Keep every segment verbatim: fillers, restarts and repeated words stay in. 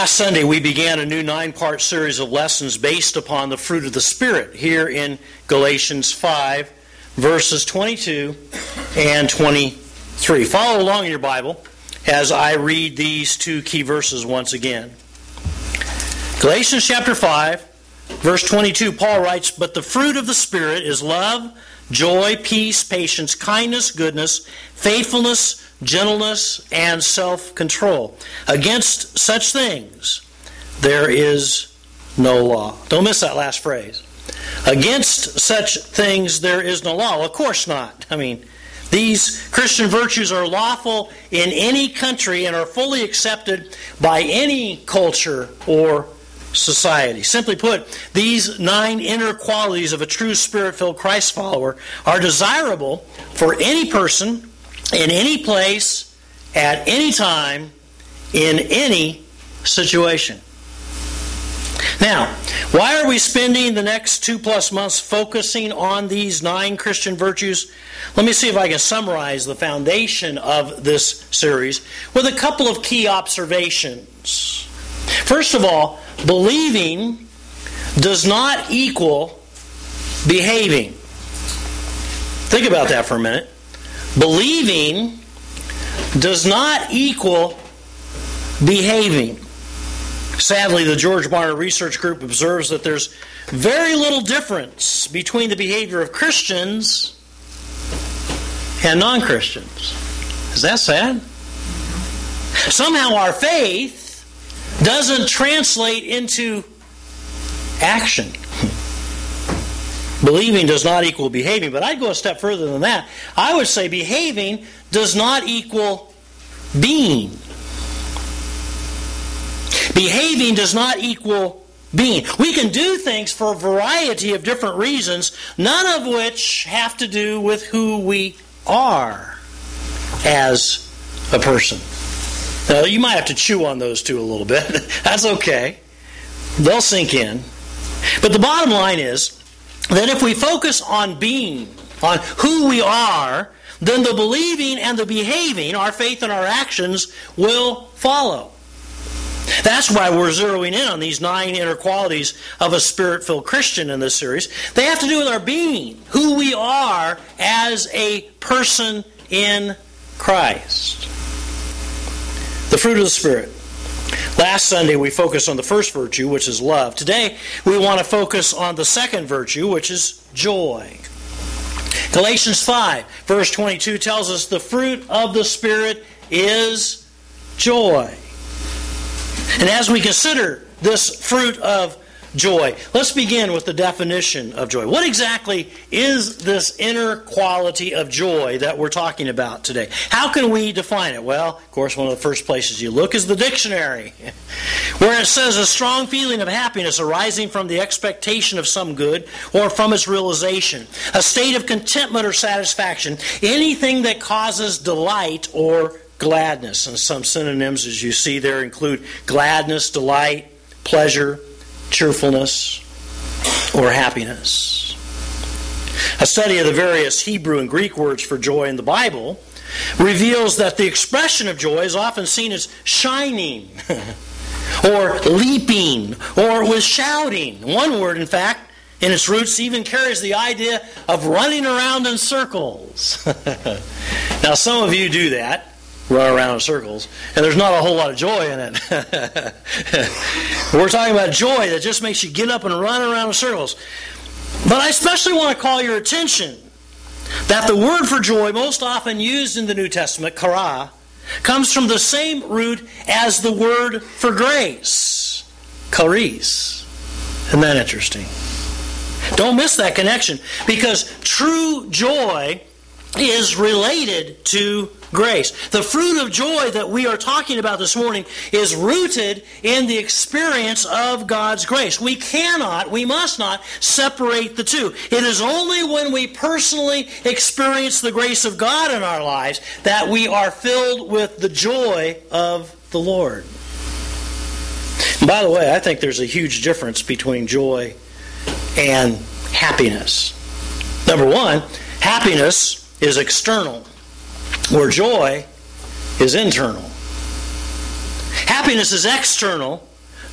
Last Sunday, we began a new nine-part series of lessons based upon the fruit of the Spirit here in Galatians five, verses twenty-two and twenty-three. Follow along in your Bible as I read these two key verses once again. Galatians chapter five, verse twenty-two, Paul writes, "But the fruit of the Spirit is love, joy, peace, patience, kindness, goodness, faithfulness, gentleness, and self-control. Against such things there is no law." Don't miss that last phrase. Against such things there is no law. Of course not. I mean, these Christian virtues are lawful in any country and are fully accepted by any culture or society. Simply put, these nine inner qualities of a true Spirit-filled Christ follower are desirable for any person, in any place, at any time, in any situation. Now, why are we spending the next two plus months focusing on these nine Christian virtues? Let me see if I can summarize the foundation of this series with a couple of key observations. First of all, believing does not equal behaving. Think about that for a minute. Believing does not equal behaving. Sadly, the George Barna Research Group observes that there's very little difference between the behavior of Christians and non-Christians. Is that sad? Somehow our faith doesn't translate into action. Believing does not equal behaving, but I'd go a step further than that. I would say behaving does not equal being. Behaving does not equal being. We can do things for a variety of different reasons, none of which have to do with who we are as a person. Now, you might have to chew on those two a little bit. That's okay. They'll sink in. But the bottom line is that if we focus on being, on who we are, then the believing and the behaving, our faith and our actions, will follow. That's why we're zeroing in on these nine inner qualities of a Spirit-filled Christian in this series. They have to do with our being, who we are as a person in Christ. The fruit of the Spirit. Last Sunday we focused on the first virtue, which is love. Today we want to focus on the second virtue, which is joy. Galatians five, verse twenty-two tells us the fruit of the Spirit is joy. And as we consider this fruit of joy, let's begin with the definition of joy. What exactly is this inner quality of joy that we're talking about today? How can we define it? Well, of course, one of the first places you look is the dictionary, where it says a strong feeling of happiness arising from the expectation of some good or from its realization, a state of contentment or satisfaction, anything that causes delight or gladness. And some synonyms, as you see there, include gladness, delight, pleasure, cheerfulness, or happiness. A study of the various Hebrew and Greek words for joy in the Bible reveals that the expression of joy is often seen as shining, or leaping, or with shouting. One word, in fact, in its roots even carries the idea of running around in circles. Now, some of you do that. Run around in circles, and there's not a whole lot of joy in it. We're talking about joy that just makes you get up and run around in circles. But I especially want to call your attention that the word for joy most often used in the New Testament, kara, comes from the same root as the word for grace, charis. Isn't that interesting? Don't miss that connection, because true joy is related to grace. The fruit of joy that we are talking about this morning is rooted in the experience of God's grace. We cannot, we must not separate the two. It is only when we personally experience the grace of God in our lives that we are filled with the joy of the Lord. And by the way, I think there's a huge difference between joy and happiness. Number one, happiness is external, where joy is internal. Happiness is external.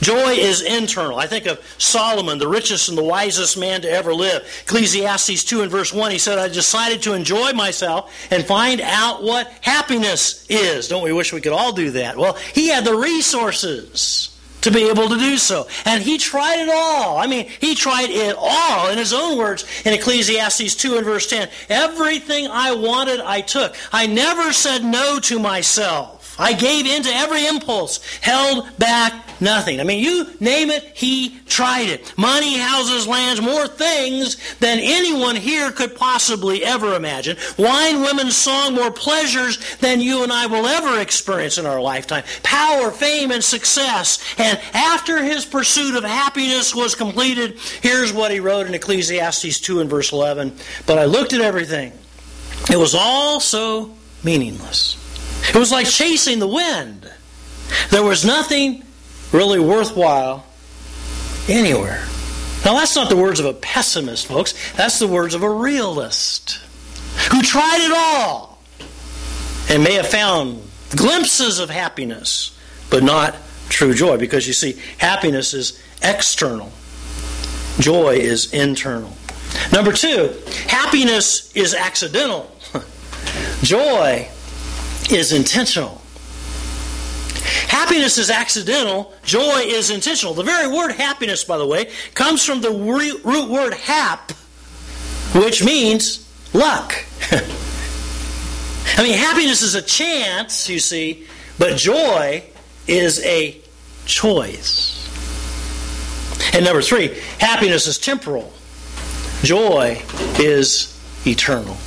Joy is internal. I think of Solomon, the richest and the wisest man to ever live. Ecclesiastes two and verse one, he said, I decided to enjoy myself and find out what happiness is. Don't we wish we could all do that? Well, he had the resources to be able to do so. And he tried it all. I mean, he tried it all. In his own words, in Ecclesiastes two and verse ten, everything I wanted, I took. I never said no to myself. I gave in to every impulse, held back nothing. I mean, you name it, he tried it. Money, houses, lands, more things than anyone here could possibly ever imagine. Wine, women, song, more pleasures than you and I will ever experience in our lifetime. Power, fame, and success. And after his pursuit of happiness was completed, here's what he wrote in Ecclesiastes two and verse eleven. But I looked at everything. It was all so meaningless. It was like chasing the wind. There was nothing really worthwhile anywhere. Now, that's not the words of a pessimist, folks. That's the words of a realist who tried it all and may have found glimpses of happiness, but not true joy. Because you see, happiness is external. Joy is internal. Number two, happiness is accidental. Joy is intentional. Happiness is accidental. Joy is intentional. The very word happiness, by the way, comes from the root word hap, which means luck. I mean, happiness is a chance, you see, but joy is a choice. And number three, happiness is temporal. Joy is eternal.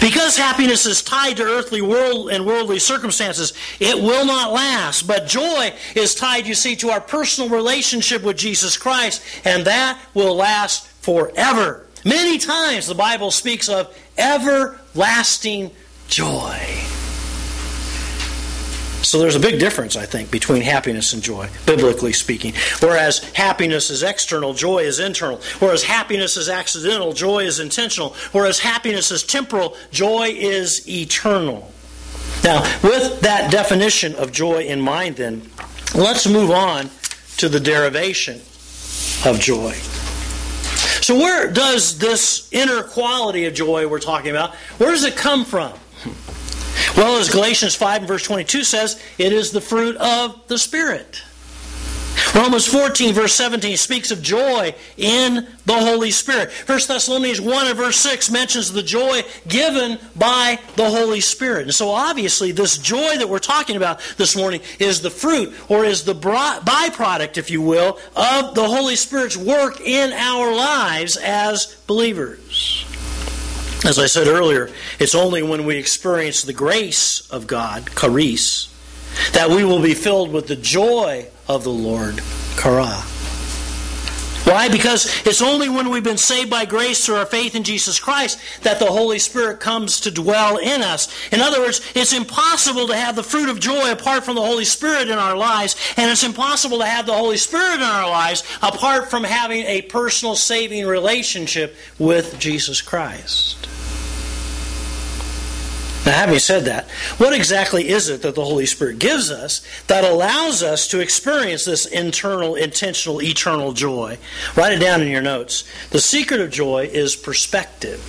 Because happiness is tied to earthly world and worldly circumstances, it will not last. But joy is tied, you see, to our personal relationship with Jesus Christ, and that will last forever. Many times the Bible speaks of everlasting joy. So there's a big difference, I think, between happiness and joy, biblically speaking. Whereas happiness is external, joy is internal. Whereas happiness is accidental, joy is intentional. Whereas happiness is temporal, joy is eternal. Now, with that definition of joy in mind, then, let's move on to the derivation of joy. So where does this inner quality of joy we're talking about, where does it come from? Well, as Galatians five and verse twenty-two says, it is the fruit of the Spirit. Romans fourteen verse seventeen speaks of joy in the Holy Spirit. First Thessalonians one and verse six mentions the joy given by the Holy Spirit. And so obviously this joy that we're talking about this morning is the fruit, or is the byproduct, if you will, of the Holy Spirit's work in our lives as believers. As I said earlier, it's only when we experience the grace of God, charis, that we will be filled with the joy of the Lord, kara. Why? Because it's only when we've been saved by grace through our faith in Jesus Christ that the Holy Spirit comes to dwell in us. In other words, it's impossible to have the fruit of joy apart from the Holy Spirit in our lives, and it's impossible to have the Holy Spirit in our lives apart from having a personal saving relationship with Jesus Christ. Now, having said that, what exactly is it that the Holy Spirit gives us that allows us to experience this internal, intentional, eternal joy? Write it down in your notes. The secret of joy is perspective.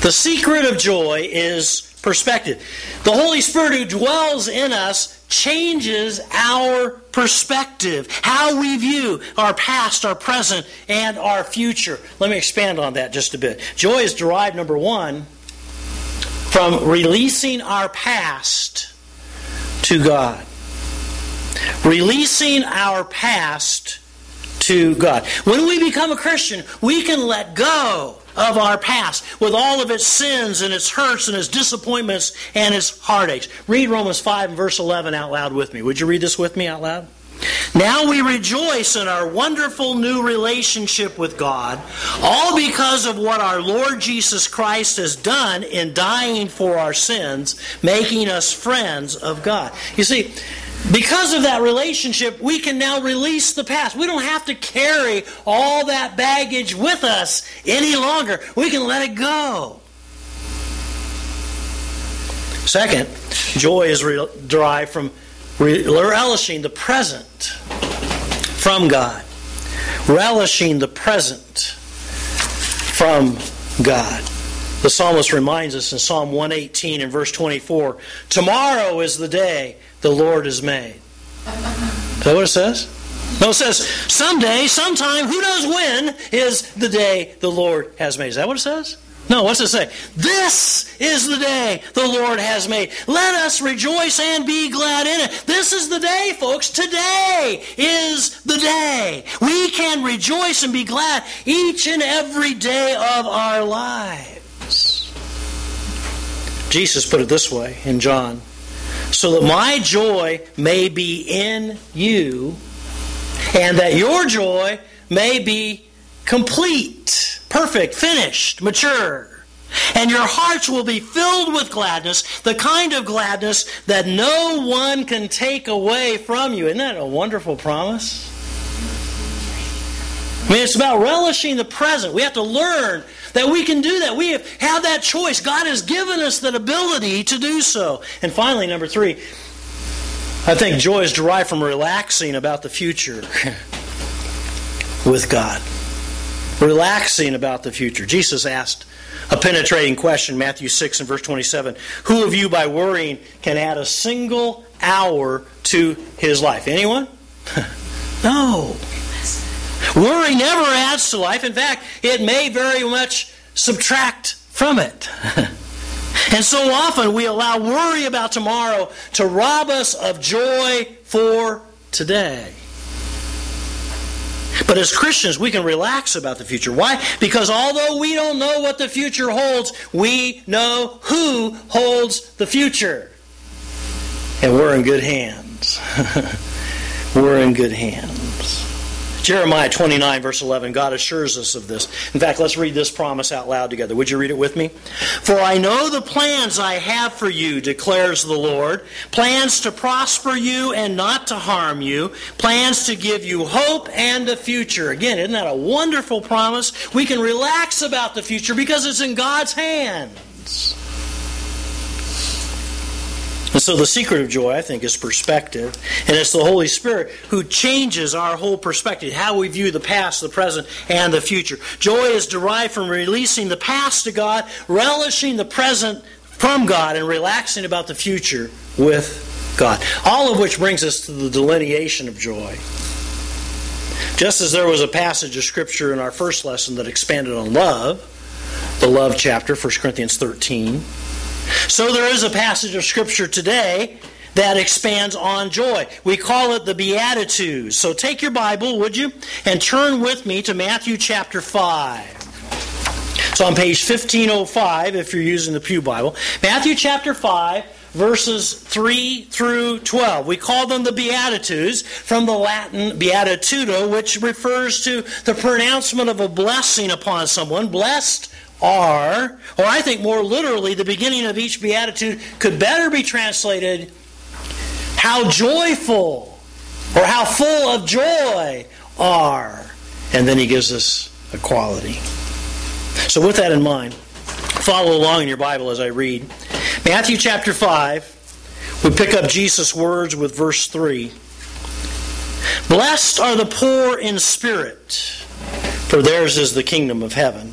The secret of joy is perspective. The Holy Spirit who dwells in us changes our perspective, how we view our past, our present, and our future. Let me expand on that just a bit. Joy is derived, number one, from releasing our past to God. Releasing our past to God. When we become a Christian, we can let go of our past, with all of its sins and its hurts and its disappointments and its heartaches. Read Romans five and verse eleven out loud with me. Would you read this with me out loud? Now we rejoice in our wonderful new relationship with God, all because of what our Lord Jesus Christ has done in dying for our sins, making us friends of God. You see, because of that relationship, we can now release the past. We don't have to carry all that baggage with us any longer. We can let it go. Second, joy is re- derived from re- relishing the present from God. Relishing the present from God. The psalmist reminds us in Psalm one eighteen and verse twenty-four, tomorrow is the day the Lord has made. Is that what it says? No, it says, someday, sometime, who knows when, is the day the Lord has made. Is that what it says? No, what's it say? This is the day the Lord has made. Let us rejoice and be glad in it. This is the day, folks. Today is the day. We can rejoice and be glad each and every day of our lives. Jesus put it this way in John, so that my joy may be in you, and that your joy may be complete, perfect, finished, mature. And your hearts will be filled with gladness, the kind of gladness that no one can take away from you. Isn't that a wonderful promise? I mean, it's about relishing the present. We have to learn that we can do that. We have that choice. God has given us that ability to do so. And finally, number three, I think joy is derived from relaxing about the future with God. Relaxing about the future. Jesus asked a penetrating question, Matthew six and verse twenty-seven. Who of you by worrying can add a single hour to his life? Anyone? No. Worry never adds to life. In fact, it may very much subtract from it. And so often we allow worry about tomorrow to rob us of joy for today. But as Christians, we can relax about the future. Why? Because although we don't know what the future holds, we know who holds the future. And we're in good hands. We're in good hands. Jeremiah twenty-nine, verse eleven, God assures us of this. In fact, let's read this promise out loud together. Would you read it with me? For I know the plans I have for you, declares the Lord, plans to prosper you and not to harm you, plans to give you hope and a future. Again, isn't that a wonderful promise? We can relax about the future because it's in God's hands. And so the secret of joy, I think, is perspective. And it's the Holy Spirit who changes our whole perspective, how we view the past, the present, and the future. Joy is derived from releasing the past to God, relishing the present from God, and relaxing about the future with God. All of which brings us to the delineation of joy. Just as there was a passage of Scripture in our first lesson that expanded on love, the love chapter, First Corinthians thirteen, so there is a passage of Scripture today that expands on joy. We call it the Beatitudes. So take your Bible, would you, and turn with me to Matthew chapter five. It's on page fifteen oh five if you're using the Pew Bible. Matthew chapter five, verses three through twelve. We call them the Beatitudes from the Latin beatitudo, which refers to the pronouncement of a blessing upon someone. Blessed are, or I think more literally, the beginning of each beatitude could better be translated, how joyful or how full of joy are. And then he gives us a quality. So with that in mind, follow along in your Bible as I read. Matthew chapter five, we pick up Jesus' words with verse three. Blessed are the poor in spirit, for theirs is the kingdom of heaven.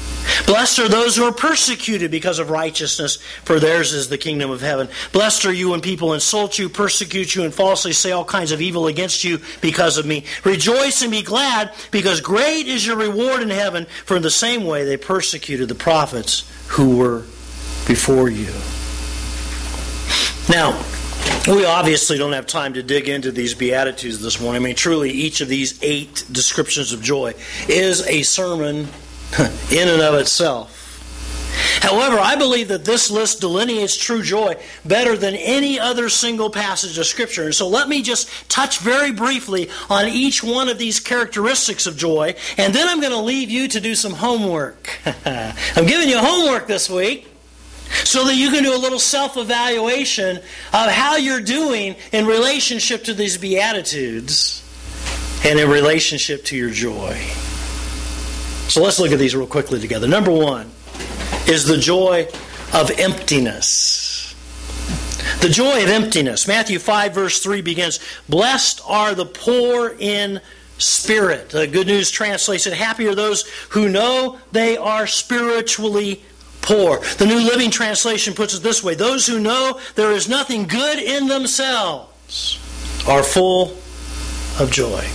Blessed are those who are persecuted because of righteousness, for theirs is the kingdom of heaven. Blessed are you when people insult you, persecute you, and falsely say all kinds of evil against you because of me. Rejoice and be glad, because great is your reward in heaven, for in the same way they persecuted the prophets who were before you. Now, we obviously don't have time to dig into these Beatitudes this morning. I mean, truly, each of these eight descriptions of joy is a sermon in and of itself. However, I believe that this list delineates true joy better than any other single passage of Scripture. And so let me just touch very briefly on each one of these characteristics of joy, and then I'm going to leave you to do some homework. I'm giving you homework this week so that you can do a little self-evaluation of how you're doing in relationship to these Beatitudes and in relationship to your joy. So let's look at these real quickly together. Number one is the joy of emptiness. The joy of emptiness. Matthew five verse three begins, "Blessed are the poor in spirit." The Good News translates it, "Happy are those who know they are spiritually poor." The New Living Translation puts it this way, "Those who know there is nothing good in themselves are full of joy."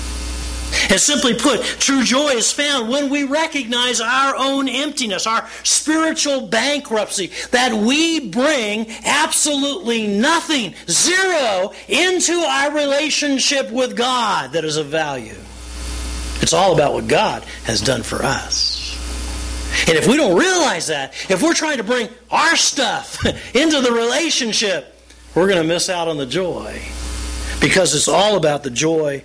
And simply put, true joy is found when we recognize our own emptiness, our spiritual bankruptcy, that we bring absolutely nothing, zero, into our relationship with God that is of value. It's all about what God has done for us. And if we don't realize that, if we're trying to bring our stuff into the relationship, we're going to miss out on the joy, because it's all about the joy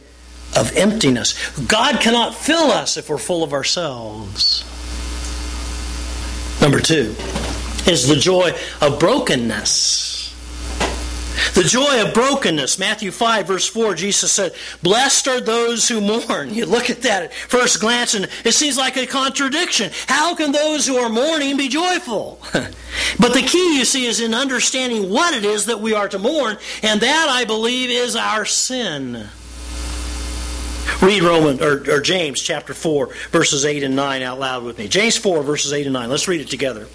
of emptiness. God cannot fill us if we're full of ourselves. Number two is the joy of brokenness. The joy of brokenness. Matthew five verse four, Jesus said, "Blessed are those who mourn." You look at that at first glance and it seems like a contradiction. How can those who are mourning be joyful? But the key, you see, is in understanding what it is that we are to mourn, and that, I believe, is our sin. Read Romans, or, or James chapter four, verses eight and nine out loud with me. James four, verses eight and nine. Let's read it together.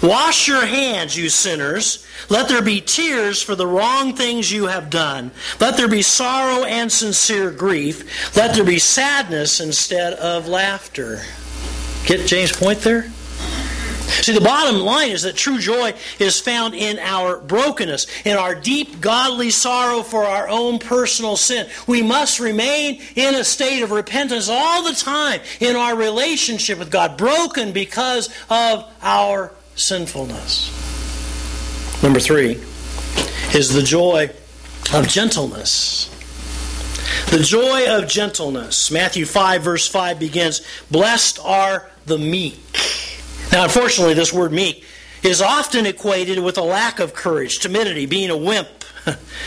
"Wash your hands, you sinners. Let there be tears for the wrong things you have done. Let there be sorrow and sincere grief. Let there be sadness instead of laughter." Get James' point there? See, the bottom line is that true joy is found in our brokenness, in our deep godly sorrow for our own personal sin. We must remain in a state of repentance all the time in our relationship with God, broken because of our sinfulness. Number three is the joy of gentleness. The joy of gentleness. Matthew five, verse five begins, "Blessed are the meek." Now, unfortunately, this word meek is often equated with a lack of courage, timidity, being a wimp,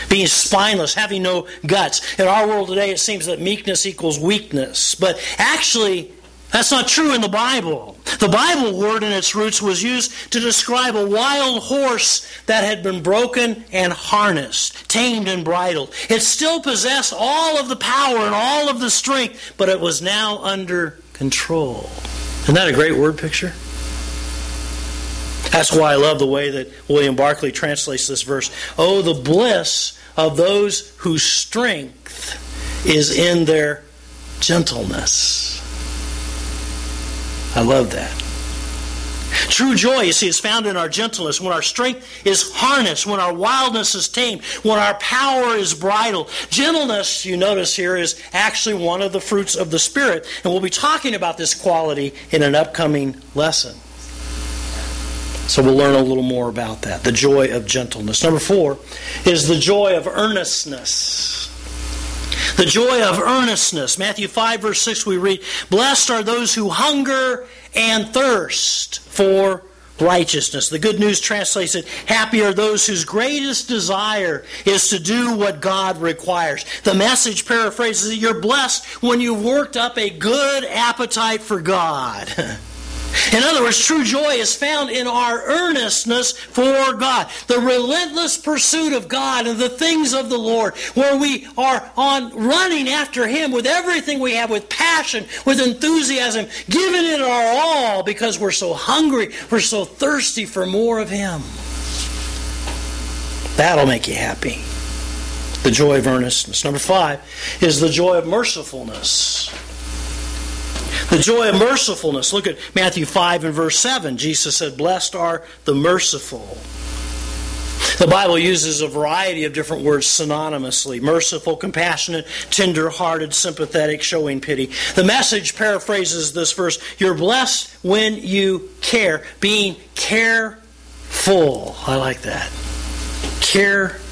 being spineless, having no guts. In our world today, it seems that meekness equals weakness. But actually, that's not true in the Bible. The Bible word in its roots was used to describe a wild horse that had been broken and harnessed, tamed and bridled. It still possessed all of the power and all of the strength, but it was now under control. Isn't that a great word picture? That's why I love the way that William Barclay translates this verse. "Oh, the bliss of those whose strength is in their gentleness." I love that. True joy, you see, is found in our gentleness, when our strength is harnessed, when our wildness is tamed, when our power is bridled. Gentleness, you notice here, is actually one of the fruits of the Spirit, and we'll be talking about this quality in an upcoming lesson. So we'll learn a little more about that, the joy of gentleness. Number four is the joy of earnestness. The joy of earnestness. Matthew five, verse six, we read, "Blessed are those who hunger and thirst for righteousness." The Good News translates it, "Happy are those whose greatest desire is to do what God requires." The Message paraphrases it, "You're blessed when you've worked up a good appetite for God." In other words, true joy is found in our earnestness for God, the relentless pursuit of God and the things of the Lord, where we are on running after Him with everything we have, with passion, with enthusiasm, giving it our all because we're so hungry, we're so thirsty for more of Him. That'll make you happy. The joy of earnestness. Number five is the joy of mercifulness. The joy of mercifulness. Look at Matthew five and verse seven. Jesus said, "Blessed are the merciful." The Bible uses a variety of different words synonymously: merciful, compassionate, tender-hearted, sympathetic, showing pity. The Message paraphrases this verse: you're blessed when you care, being careful. I like that. Careful.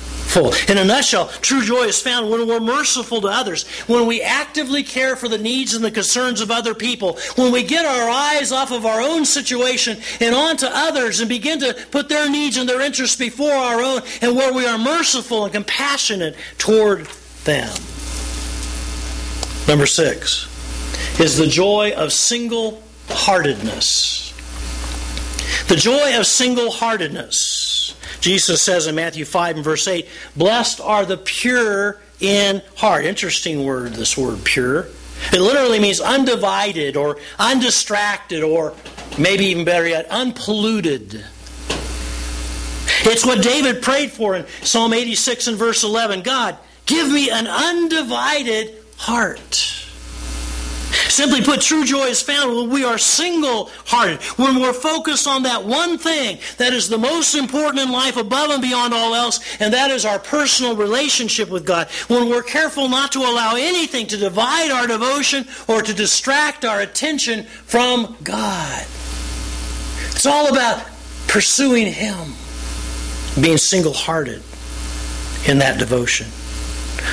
In a nutshell, true joy is found when we're merciful to others, when we actively care for the needs and the concerns of other people, when we get our eyes off of our own situation and onto others and begin to put their needs and their interests before our own, and where we are merciful and compassionate toward them. Number six is the joy of single-heartedness. The joy of single-heartedness. Jesus says in Matthew five and verse eight, "Blessed are the pure in heart." Interesting word, this word pure. It literally means undivided or undistracted, or maybe even better yet, unpolluted. It's what David prayed for in Psalm eighty-six and verse eleven. God, give me an undivided heart. Simply put, true joy is found when we are single-hearted, when we're focused on that one thing that is the most important in life above and beyond all else, and that is our personal relationship with God. When we're careful not to allow anything to divide our devotion or to distract our attention from God. It's all about pursuing Him, being single-hearted in that devotion.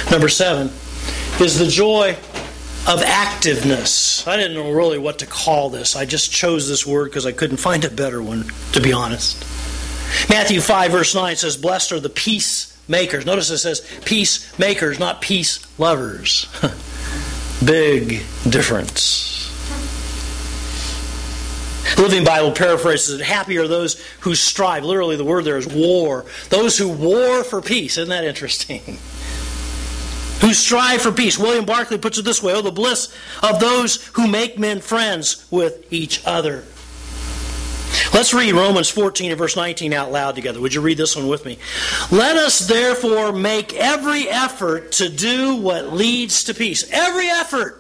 Number seven is the joy of activeness. I didn't know really what to call this. I just chose this word because I couldn't find a better one, to be honest. Matthew five verse nine says, "Blessed are the peacemakers." Notice it says peacemakers, not peace lovers. Big difference. Living Bible paraphrases it, "Happy are those who strive." Literally the word there is war. Those who war for peace. Isn't that interesting? Who strive for peace. William Barclay puts it this way: "Oh, the bliss of those who make men friends with each other." Let's read Romans fourteen and verse nineteen out loud together. Would you read this one with me? "Let us therefore make every effort to do what leads to peace." Every effort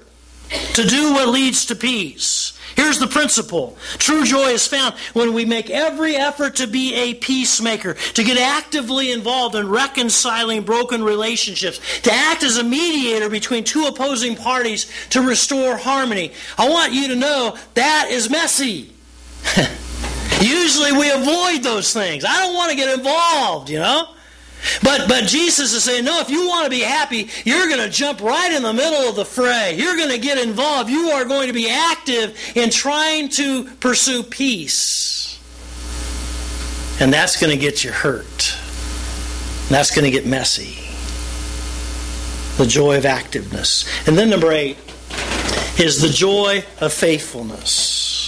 to do what leads to peace. Here's the principle. True joy is found when we make every effort to be a peacemaker, to get actively involved in reconciling broken relationships, to act as a mediator between two opposing parties to restore harmony. I want you to know that is messy. Usually we avoid those things. I don't want to get involved, you know. But but Jesus is saying, no, if you want to be happy, you're going to jump right in the middle of the fray. You're going to get involved. You are going to be active in trying to pursue peace. And that's going to get you hurt. That's going to get messy. The joy of activeness. And then number eight is the joy of faithfulness.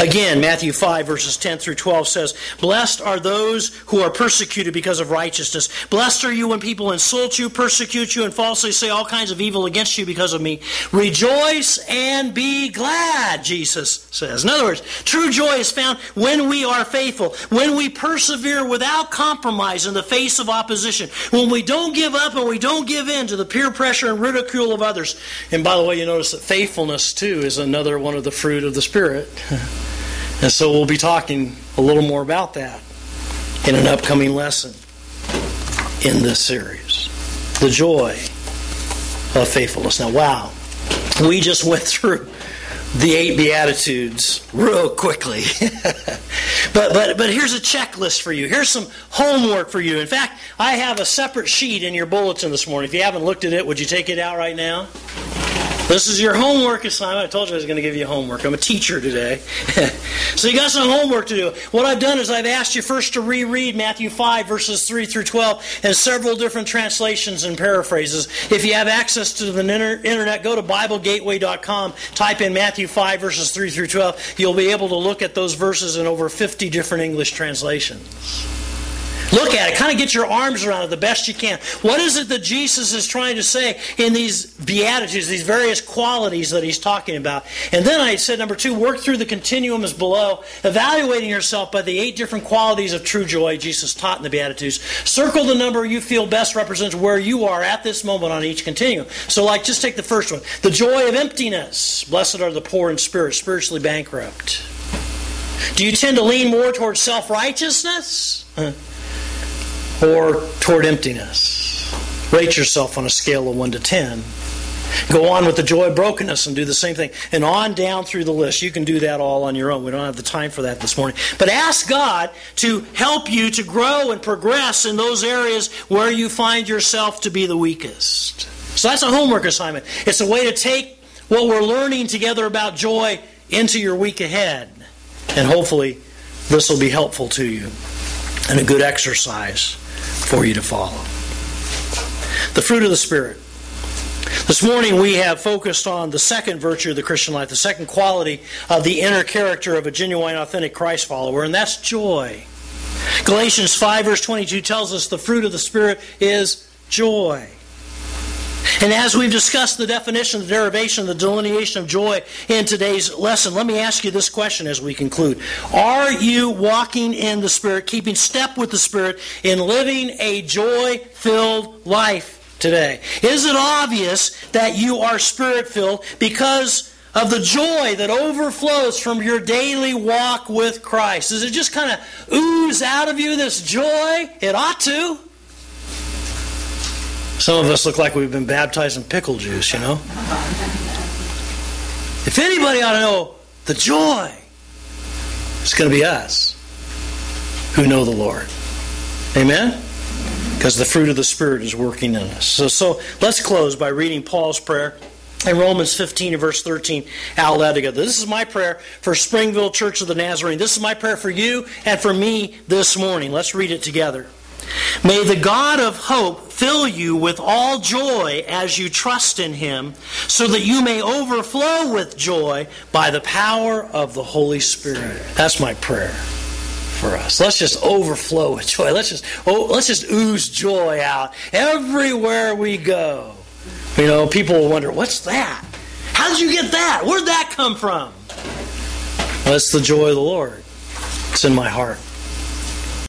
Again, Matthew five verses ten through twelve says, "Blessed are those who are persecuted because of righteousness. Blessed are you when people insult you, persecute you, and falsely say all kinds of evil against you because of me. Rejoice and be glad," Jesus says. In other words, true joy is found when we are faithful, when we persevere without compromise in the face of opposition, when we don't give up and we don't give in to the peer pressure and ridicule of others. And by the way, you notice that faithfulness too is another one of the fruit of the Spirit. And so we'll be talking a little more about that in an upcoming lesson in this series. The joy of faithfulness. Now, wow, we just went through the eight Beatitudes real quickly. but but but here's a checklist for you. Here's some homework for you. In fact, I have a separate sheet in your bulletin this morning. If you haven't looked at it, would you take it out right now? This is your homework assignment. I told you I was going to give you homework. I'm a teacher today. So you got some homework to do. What I've done is I've asked you first to reread Matthew five, verses three through twelve, in several different translations and paraphrases. If you have access to the internet, go to Bible Gateway dot com, type in Matthew five, verses three through twelve. You'll be able to look at those verses in over fifty different English translations. Look at it. Kind of get your arms around it the best you can. What is it that Jesus is trying to say in these Beatitudes, these various qualities that he's talking about? And then I said, number two, work through the continuum as below, evaluating yourself by the eight different qualities of true joy Jesus taught in the Beatitudes. Circle the number you feel best represents where you are at this moment on each continuum. So like, just take the first one. The joy of emptiness. Blessed are the poor in spirit, spiritually bankrupt. Do you tend to lean more towards self-righteousness? Huh. or toward emptiness. Rate yourself on a scale of one to ten. Go on with the joy of brokenness and do the same thing. And on down through the list. You can do that all on your own. We don't have the time for that this morning. But ask God to help you to grow and progress in those areas where you find yourself to be the weakest. So that's a homework assignment. It's a way to take what we're learning together about joy into your week ahead. And hopefully this will be helpful to you and a good exercise for you to follow. The fruit of the Spirit. This morning we have focused on the second virtue of the Christian life, the second quality of the inner character of a genuine, authentic Christ follower, and that's joy. Galatians five verse twenty-two tells us the fruit of the Spirit is joy. And as we've discussed the definition, the derivation, the delineation of joy in today's lesson, let me ask you this question as we conclude. Are you walking in the Spirit, keeping step with the Spirit, in living a joy-filled life today? Is it obvious that you are Spirit-filled because of the joy that overflows from your daily walk with Christ? Does it just kind of ooze out of you, this joy? It ought to. Some of us look like we've been baptized in pickle juice, you know. If anybody ought to know the joy, it's going to be us who know the Lord. Amen? Because the fruit of the Spirit is working in us. So, so let's close by reading Paul's prayer in Romans fifteen and verse thirteen out loud together. This is my prayer for Springville Church of the Nazarene. This is my prayer for you and for me this morning. Let's read it together. May the God of hope fill you with all joy as you trust in Him, so that you may overflow with joy by the power of the Holy Spirit. That's my prayer for us. Let's just overflow with joy. Let's just oh, let's just ooze joy out everywhere we go. You know, people will wonder, what's that? How did you get that? Where'd that come from? Well, it's the joy of the Lord. It's in my heart.